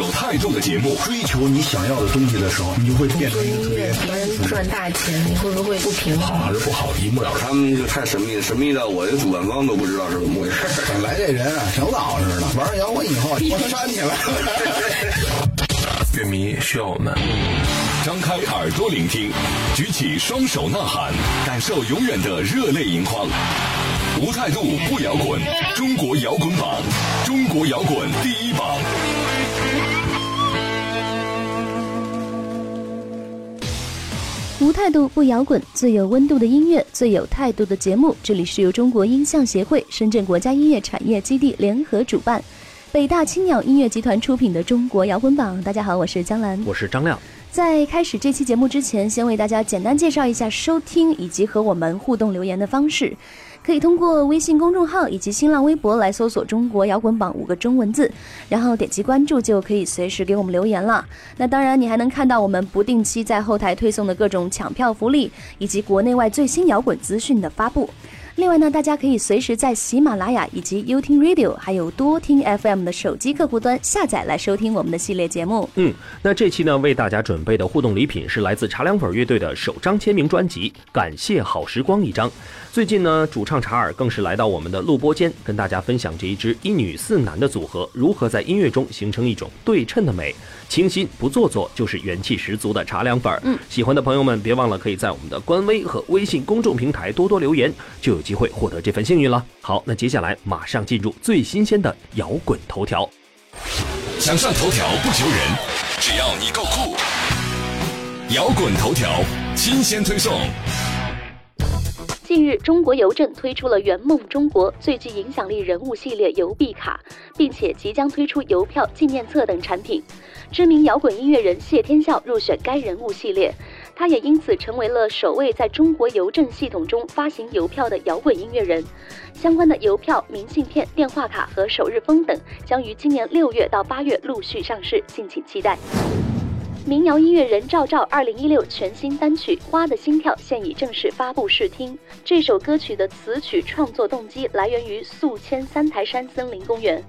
有态度的节目。追求你想要的东西的时候，你就会变成一个特别赚大钱，你会不会不平衡？好还是不好，一目了然。他们就太神秘了，神秘到我的主办方都不知道是怎么回事。本来这人啊，挺老实的，玩摇滚以后我他妈起来了。乐迷需要我们张开耳朵聆听，举起双手呐喊，感受永远的热泪盈眶。无态度不摇滚，中国摇滚榜，中国摇滚第一榜。无态度不摇滚，最有温度的音乐，最有态度的节目。这里是由中国音像协会深圳国家音乐产业基地联合主办，北大青鸟音乐集团出品的中国摇滚榜。大家好，我是江兰，我是张亮。在开始这期节目之前，先为大家简单介绍一下收听以及和我们互动留言的方式。可以通过微信公众号以及新浪微博来搜索中国摇滚榜5个中文字，然后点击关注就可以随时给我们留言了。那当然你还能看到我们不定期在后台推送的各种抢票福利以及国内外最新摇滚资讯的发布。另外呢，大家可以随时在喜马拉雅以及 YouTing Radio 还有多听 FM 的手机客户端下载来收听我们的系列节目。那这期呢为大家准备的互动礼品是来自茶凉粉乐队的首张签名专辑《感谢好时光》一张。最近呢，主唱查尔更是来到我们的录播间，跟大家分享这一支1女4男的组合如何在音乐中形成一种对称的美。清新不做作，就是元气十足的茶凉粉。喜欢的朋友们别忘了可以在我们的官微和微信公众平台多多留言，就有机会获得这份幸运了。好，那接下来马上进入最新鲜的摇滚头条。想上头条不求人，只要你够酷。摇滚头条新鲜推送。近日，中国邮政推出了圆梦中国最具影响力人物系列邮币卡，并且即将推出邮票纪念册等产品。知名摇滚音乐人谢天笑入选该人物系列，他也因此成为了首位在中国邮政系统中发行邮票的摇滚音乐人。相关的邮票、明信片、电话卡和首日封等将于今年6月到8月陆续上市，敬请期待。民谣音乐人赵照2016全新单曲《花的心跳》现已正式发布试听。这首歌曲的词曲创作动机来源于宿迁三台山森林公园。《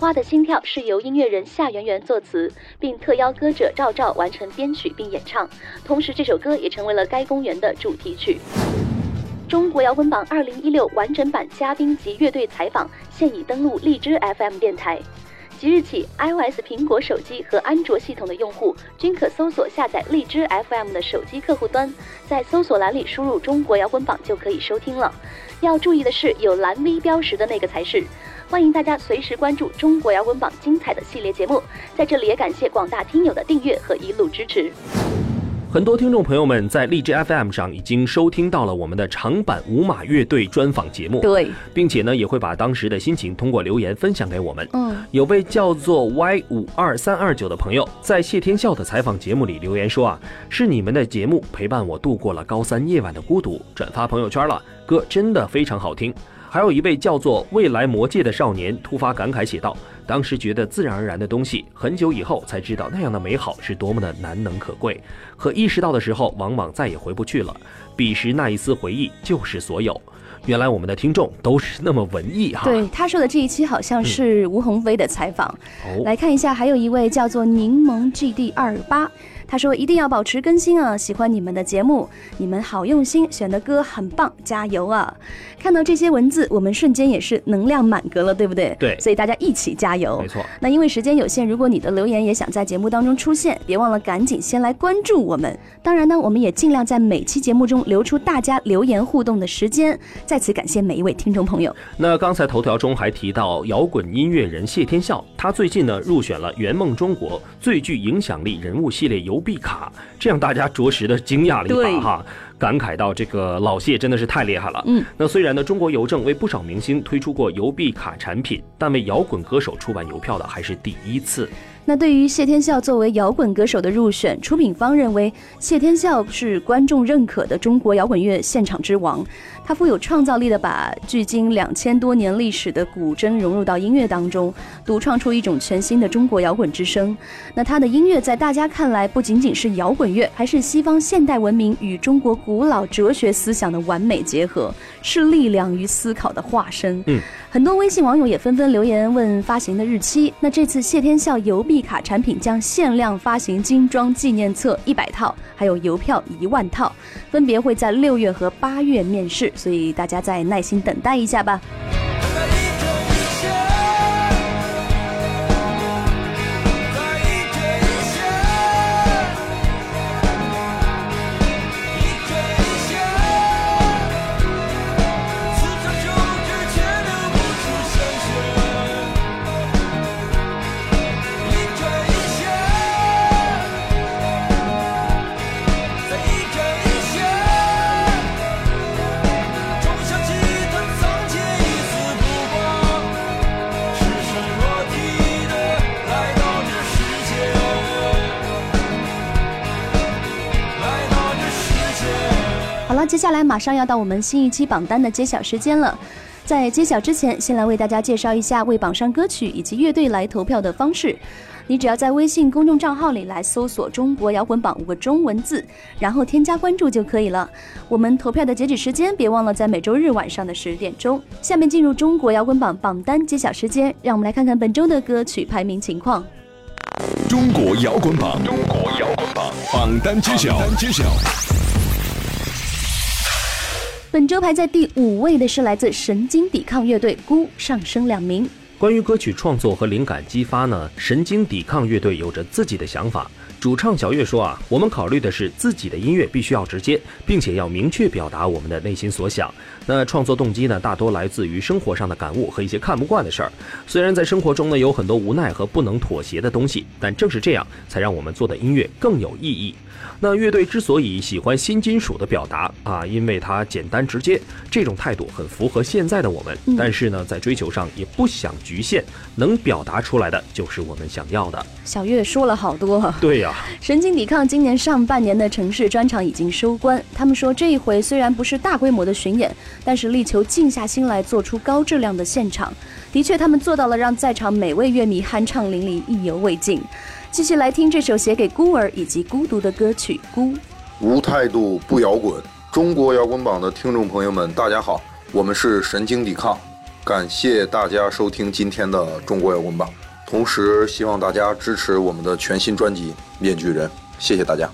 花的心跳》是由音乐人夏媛媛作词，并特邀歌者赵照完成编曲并演唱，同时这首歌也成为了该公园的主题曲。中国摇滚榜2016完整版嘉宾及乐队采访现已登陆荔枝 FM 电台。即日起 ，iOS 苹果手机和安卓系统的用户均可搜索下载荔枝 FM 的手机客户端，在搜索栏里输入“中国摇滚榜”就可以收听了。要注意的是，有蓝 V 标识的那个才是。欢迎大家随时关注中国摇滚榜精彩的系列节目，在这里也感谢广大听友的订阅和一路支持。很多听众朋友们在荔枝 FM 上已经收听到了我们的长版五马乐队专访节目，对，并且呢也会把当时的心情通过留言分享给我们。有位叫做 Y52329 的朋友在谢天笑的采访节目里留言说啊，是你们的节目陪伴我度过了高3夜晚的孤独，转发朋友圈了，歌真的非常好听。还有一位叫做未来魔界的少年突发感慨写道，当时觉得自然而然的东西，很久以后才知道那样的美好是多么的难能可贵，可意识到的时候往往再也回不去了，彼时那一丝回忆就是所有。原来我们的听众都是那么文艺哈。对，他说的这一期好像是吴鸿飞的采访。来看一下，还有一位叫做柠檬 GD28，他说一定要保持更新啊，喜欢你们的节目，你们好用心，选的歌很棒，加油啊。看到这些文字我们瞬间也是能量满格了，对不对？对，所以大家一起加油。没错。那因为时间有限，如果你的留言也想在节目当中出现，别忘了赶紧先来关注我们。当然呢，我们也尽量在每期节目中留出大家留言互动的时间，在此感谢每一位听众朋友。那刚才头条中还提到摇滚音乐人谢天笑，他最近呢入选了圆梦中国最具影响力人物系列游币卡，这让大家着实的惊讶了一把哈，感慨到这个老谢真的是太厉害了。那虽然呢中国邮政为不少明星推出过邮币卡产品，但为摇滚歌手出版邮票的还是第一次。那对于谢天笑作为摇滚歌手的入选，出品方认为谢天笑是观众认可的中国摇滚乐现场之王，他富有创造力的把距今2000多年历史的古筝融入到音乐当中，独创出一种全新的中国摇滚之声。那他的音乐在大家看来不仅仅是摇滚乐，还是西方现代文明与中国古古老哲学思想的完美结合，是力量与思考的化身。很多微信网友也纷纷留言问发行的日期。那这次谢天笑邮币卡产品将限量发行精装纪念册100套，还有邮票1万套，分别会在6月和8月面世，所以大家再耐心等待一下吧。接下来马上要到我们新一期榜单的揭晓时间了，在揭晓之前，先来为大家介绍一下为榜上歌曲以及乐队来投票的方式。你只要在微信公众账号里来搜索中国摇滚榜5个中文字，然后添加关注就可以了。我们投票的截止时间别忘了在每周日晚上的10点钟。下面进入中国摇滚榜榜单揭晓时间，让我们来看看本周的歌曲排名情况。中国摇滚榜榜单揭晓。本周排在第5位的是来自神经抵抗乐队孤，上升2名。关于歌曲创作和灵感激发呢，神经抵抗乐队有着自己的想法。主唱小月说啊，我们考虑的是自己的音乐必须要直接，并且要明确表达我们的内心所想。那创作动机呢，大多来自于生活上的感悟和一些看不惯的事儿。虽然在生活中呢有很多无奈和不能妥协的东西，但正是这样才让我们做的音乐更有意义。那乐队之所以喜欢新金属的表达啊，因为它简单直接，这种态度很符合现在的我们。但是呢，在追求上也不想局限，能表达出来的就是我们想要的。小月说了好多。对呀，神经抵抗今年上半年的城市专场已经收官，他们说这一回虽然不是大规模的巡演，但是力求静下心来做出高质量的现场。的确，他们做到了让在场每位乐迷酣畅淋漓，意犹未尽。继续来听这首写给孤儿以及孤独的歌曲《孤》。无态度不摇滚。中国摇滚榜的听众朋友们大家好，我们是神经抵抗，感谢大家收听今天的中国摇滚榜，同时希望大家支持我们的全新专辑《面具人》，谢谢大家。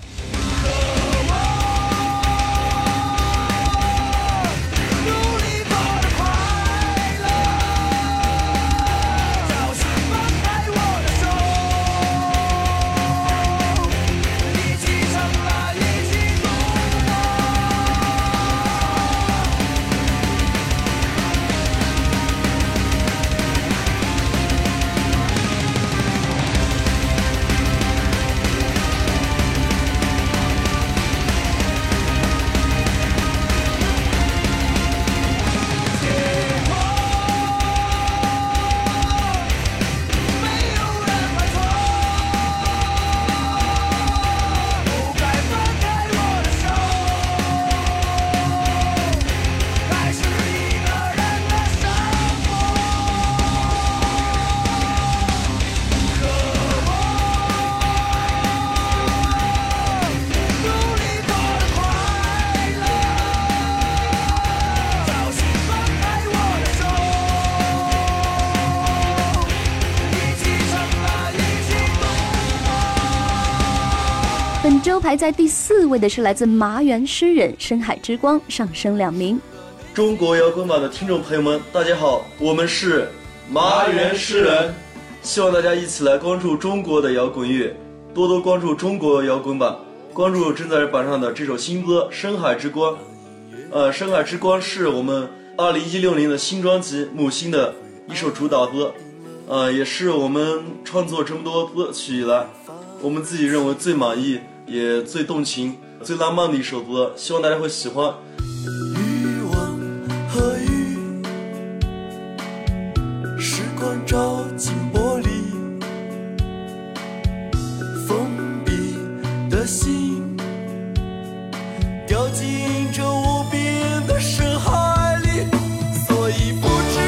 本周排在第4位的是来自麻原诗人深海之光，上升2名。中国摇滚榜的听众朋友们大家好，我们是麻原诗人，希望大家一起来关注中国的摇滚乐，多多关注中国摇滚榜，关注正在榜上的这首新歌深海之光。深海之光是我们2016年的新专辑母星的一首主打歌，也是我们创作这么多歌曲以来我们自己认为最满意也最动情最浪漫的一首歌，希望大家会喜欢。欲望和雨，时光照进玻璃，封闭的心掉进这无边的深海里，所以不知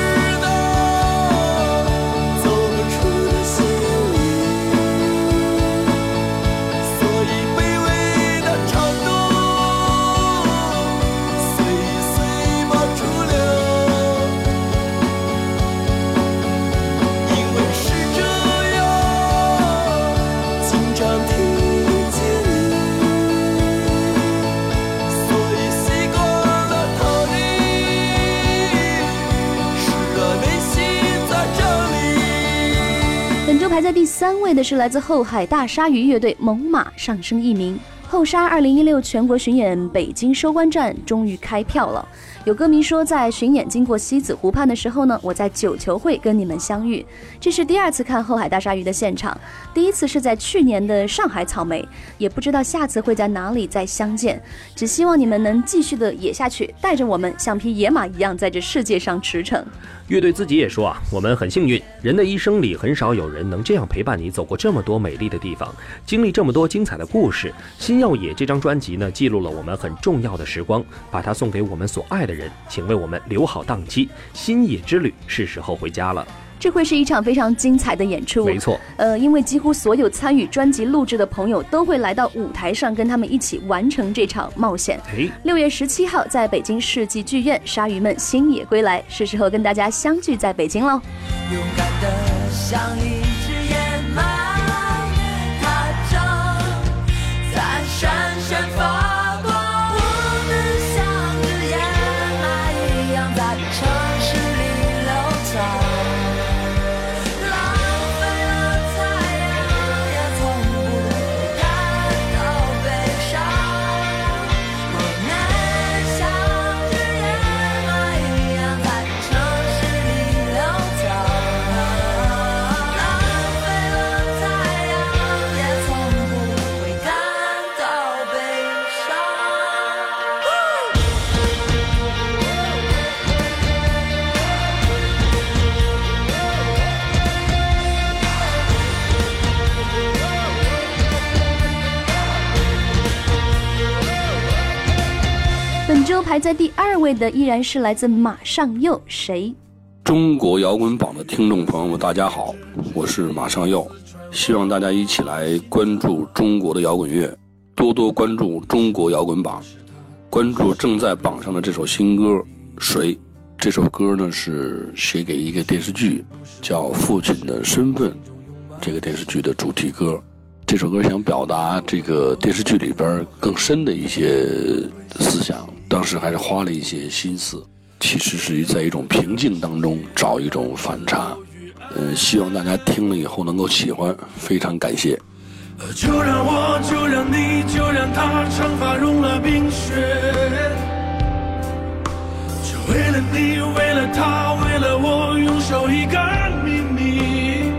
个排在第三位的是来自后海大鲨鱼乐队猛犸上升一名。后沙2016全国巡演北京收官站终于开票了，有歌迷说，在巡演经过西子湖畔的时候呢，我在九球会跟你们相遇。这是第二次看后海大鲨鱼的现场，第一次是在去年的上海草莓，也不知道下次会在哪里再相见，只希望你们能继续的野下去，带着我们像匹野马一样在这世界上驰骋。乐队自己也说啊，我们很幸运，人的一生里很少有人能这样陪伴你走过这么多美丽的地方，经历这么多精彩的故事。新耀野这张专辑呢，记录了我们很重要的时光，把它送给我们所爱的人，请为我们留好档期。新野之旅是时候回家了。这会是一场非常精彩的演出，没错。因为几乎所有参与专辑录制的朋友都会来到舞台上，跟他们一起完成这场冒险。6月17号在北京世纪剧院，鲨鱼们星野归来，是时候跟大家相聚在北京喽。勇敢的像一只野马，它正在闪闪发光。我们像只野马一样在城市里流淌。排在第二位的依然是来自马上佑，谁？中国摇滚榜的听众朋友们，大家好，我是马上佑，希望大家一起来关注中国的摇滚乐，多多关注中国摇滚榜，关注正在榜上的这首新歌谁。这首歌呢是写给一个电视剧叫《父亲的身份》这个电视剧的主题歌，这首歌想表达这个电视剧里边更深的一些思想，当时还是花了一些心思，其实是在一种平静当中找一种反差。希望大家听了以后能够喜欢，非常感谢。就让我，就让你，就让他长发融了冰雪，就为了你，为了他，为了我，拥守一个秘密。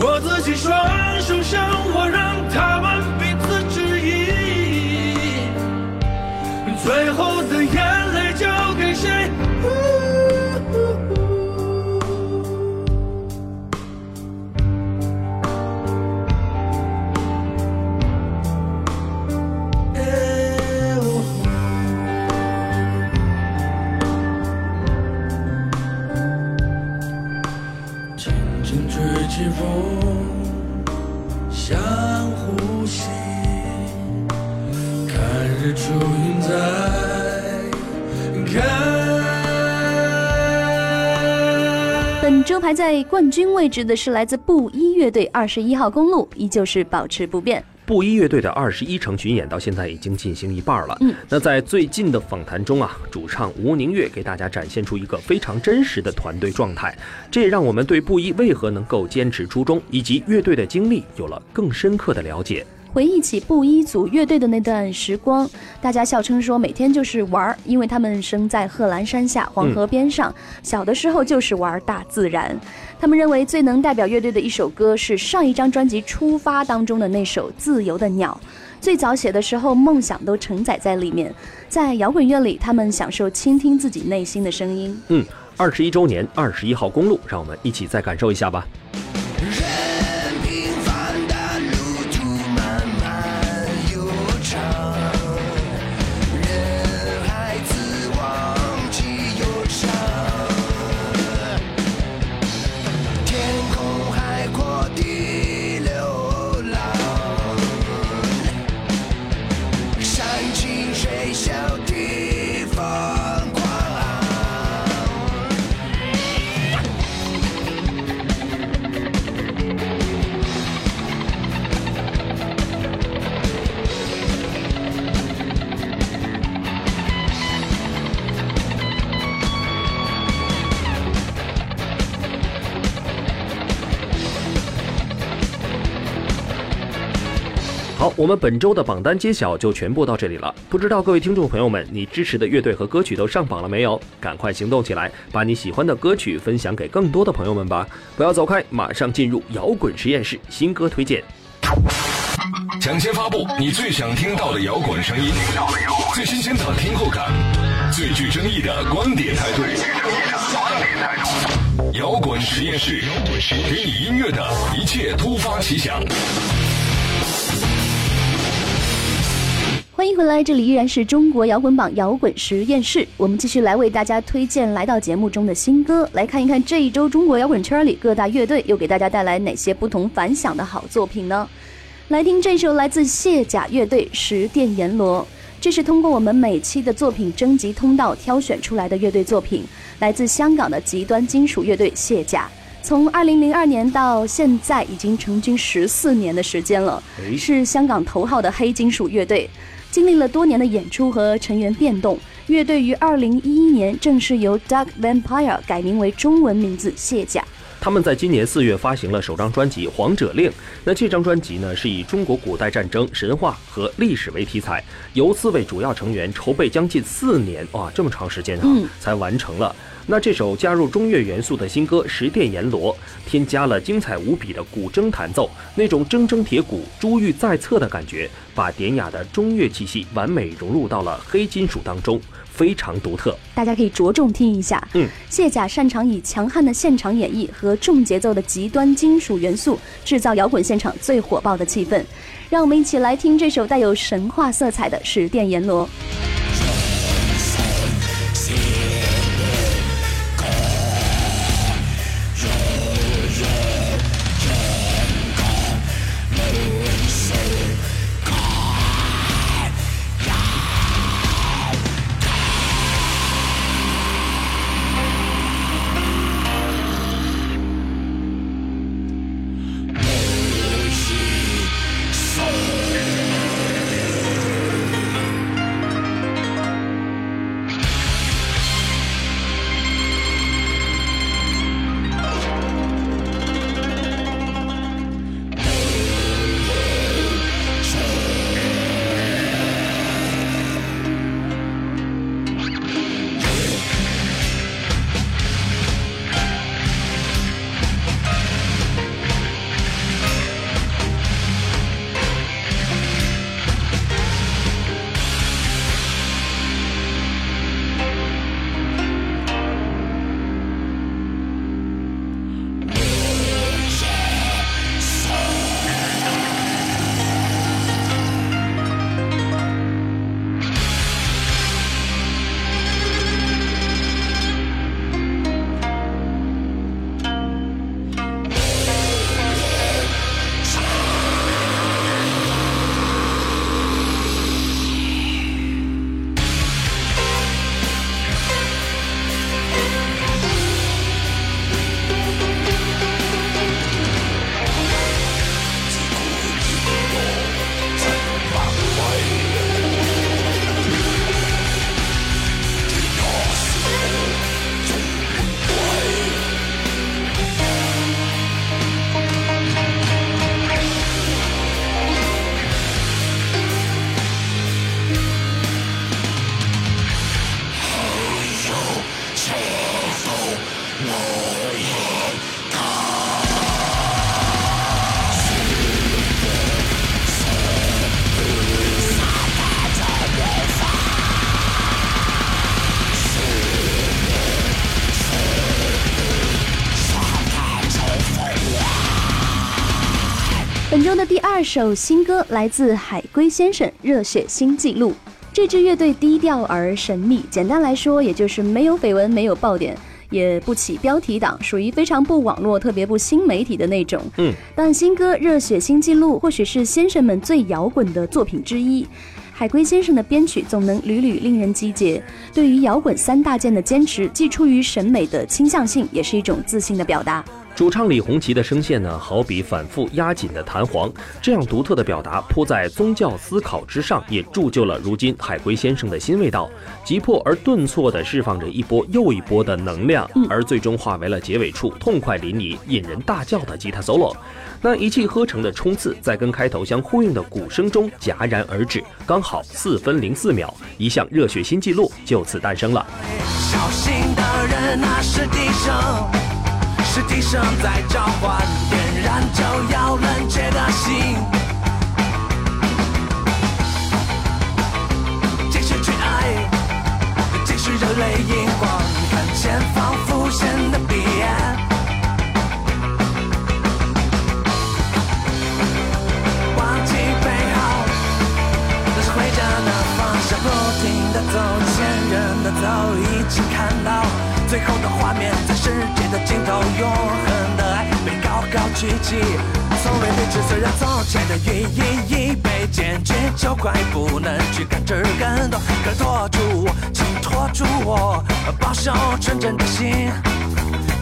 我自己双手生活，让他们彼此质疑，最后的眼泪交给谁？是否相呼吸，看日出云在看。本周排在冠军位置的是来自布衣乐队，21号公路依旧是保持不变。布衣乐队的21城巡演到现在已经进行一半了。那在最近的访谈中啊，主唱吴宁月给大家展现出一个非常真实的团队状态，这也让我们对布衣为何能够坚持初衷以及乐队的经历有了更深刻的了解。回忆起布衣组乐队的那段时光，大家笑称说每天就是玩，因为他们生在贺兰山下黄河边上，小的时候就是玩大自然。他们认为最能代表乐队的一首歌是上一张专辑《出发》当中的那首《自由的鸟》，最早写的时候梦想都承载在里面。在摇滚乐里，他们享受倾听自己内心的声音。21周年21号公路，让我们一起再感受一下吧。好，我们本周的榜单揭晓就全部到这里了。不知道各位听众朋友们，你支持的乐队和歌曲都上榜了没有？赶快行动起来，把你喜欢的歌曲分享给更多的朋友们吧！不要走开，马上进入摇滚实验室新歌推荐。抢先发布你最想听到的摇滚声音，最新鲜的听后感，最具争议的观点态度。摇滚实验室，给你音乐的一切突发奇想。欢迎回来，这里依然是中国摇滚榜摇滚实验室，我们继续来为大家推荐来到节目中的新歌，来看一看这一周中国摇滚圈里各大乐队又给大家带来哪些不同凡响的好作品呢？来听这首来自卸甲乐队《十殿阎罗》，这是通过我们每期的作品征集通道挑选出来的乐队作品，来自香港的极端金属乐队卸甲。从2002年到现在已经成军14年的时间了，是香港头号的黑金属乐队。经历了多年的演出和成员变动，乐队于2011年正式由 Dark Vampire 改名为中文名字卸甲。他们在今年4月发行了首张专辑《皇者令》，那这张专辑呢，是以中国古代战争、神话和历史为题材，由4位主要成员筹备将近4年啊，这么长时间啊，才完成了。那这首加入中乐元素的新歌《十殿阎罗》，添加了精彩无比的古筝弹奏，那种铮铮铁骨、珠玉在侧的感觉，把典雅的中乐气息完美融入到了黑金属当中。非常独特，大家可以着重听一下。卸甲擅长以强悍的现场演绎和重节奏的极端金属元素，制造摇滚现场最火爆的气氛。让我们一起来听这首带有神话色彩的《十殿阎罗》。本周的第2首新歌来自海龟先生《热血新纪录》。这支乐队低调而神秘，简单来说也就是没有绯闻，没有爆点，也不起标题党，属于非常不网络，特别不新媒体的那种。但新歌《热血新纪录》或许是先生们最摇滚的作品之一。海龟先生的编曲总能屡屡令人击节，对于摇滚3大件的坚持，既出于审美的倾向性，也是一种自信的表达。主唱李红旗的声线呢，好比反复压紧的弹簧，这样独特的表达铺在宗教思考之上，也铸就了如今海龟先生的新味道，急迫而顿挫地释放着一波又一波的能量，而最终化为了结尾处痛快淋漓、引人大叫的吉他 solo。那一气呵成的冲刺，在跟开头相呼应的鼓声中戛然而止，刚好4分04秒，一项热血新纪录就此诞生了。小心的人啊，是低声。 是低声在召唤，点燃就要冷却的心。继续去爱，继续人类荧光，看前方浮现的彼岸。忘记背后，那是回家的方向，不停的走，前人的走，一起看到。 最后的画面，在世界的尽头，永恒的爱被高高举起，从未对峙。虽然从前的寓意已被剪去，就快不能去感知更多。可托住我，请托住我，保守纯真的心。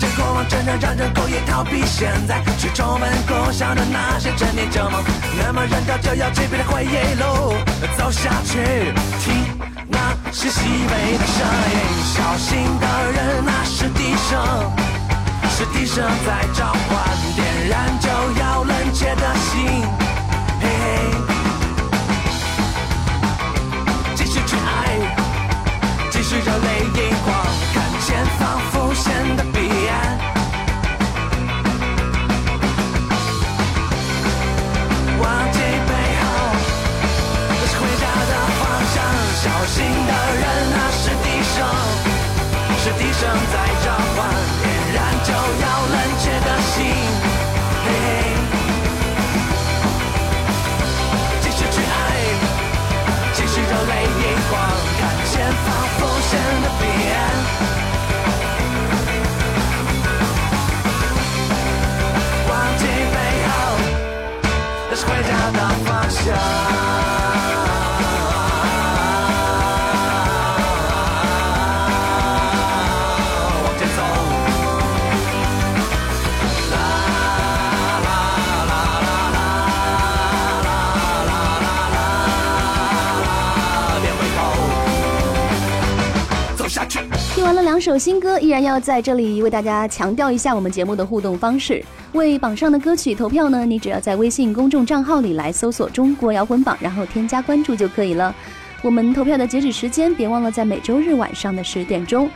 这过往真的让人故意逃避，现在去重温故乡的那些陈年旧梦。那么扔掉就要记笔的回忆路，走下去，听。 那些细微的声音，小心的人，那是低声，是低声在召唤，点燃就要冷却的心。嘿嘿，继续去爱，继续热泪盈眶，看前方浮现的彼岸。忘记背后，那是回家的方向。 小心的人啊，是低声，是低声在召唤，点燃就要冷却的心。嘿嘿，继续去爱，继续热泪盈眶，看前方浮现的彼岸。 听完了2首新歌，依然要在这里为大家强调一下我们节目的互动方式。为榜上的歌曲投票呢，你只要在微信公众账号里来搜索“中国摇滚榜”，然后添加关注就可以了。我们投票的截止时间别忘了在每周日晚上的10点钟。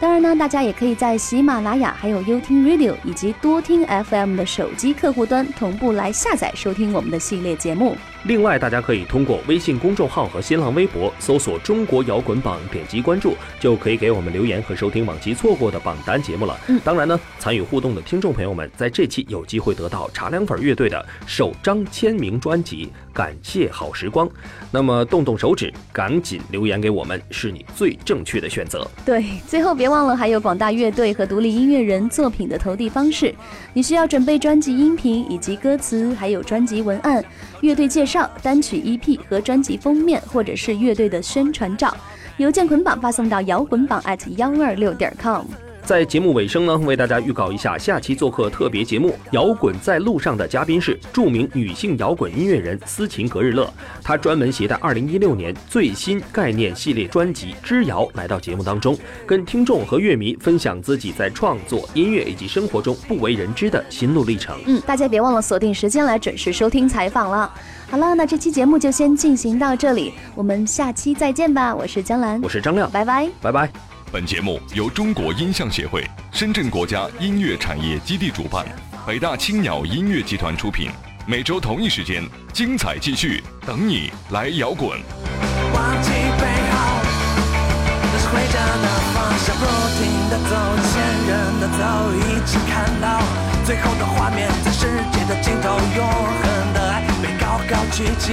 当然呢，大家也可以在喜马拉雅、还有优听 Radio 以及多听 FM 的手机客户端同步来下载收听我们的系列节目。另外，大家可以通过微信公众号和新浪微博搜索“中国摇滚榜”，点击关注就可以给我们留言和收听往期错过的榜单节目了。当然呢，参与互动的听众朋友们，在这期有机会得到茶凉粉乐队的首张签名专辑《感谢好时光》。那么，动动手指，赶紧留言给我们，是你最正确的选择。对，最后别忘了还有广大乐队和独立音乐人作品的投递方式，你需要准备专辑音频以及歌词，还有专辑文案、乐队介绍。 单曲 EP 和专辑封面，或者是乐队的宣传照，邮件捆绑发送到摇滚榜 @126.com。在节目尾声呢，为大家预告一下下期做客特别节目《摇滚在路上》的嘉宾是著名女性摇滚音乐人斯琴格日乐，她专门携带2016年最新概念系列专辑《之遥》来到节目当中，跟听众和乐迷分享自己在创作、音乐以及生活中不为人知的心路历程。大家别忘了锁定时间来准时收听采访了。 好了，那这期节目就先进行到这里，我们下期再见吧！我是江兰，我是张亮，拜拜，拜拜。本节目由中国音像协会、深圳国家音乐产业基地主办，北大青鸟音乐集团出品。每周同一时间，精彩继续，等你来摇滚。忘记背后，那是回家的方向，不停的走，前人的走，一起看到最后的画面，在世界的尽头，永恒的爱。 高举起，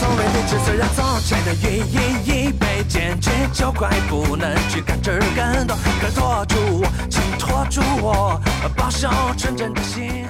从未对峙。虽然从前的寓意已被剪去，就快不能去感知更多。可托住我，请托住我，保守纯真的心。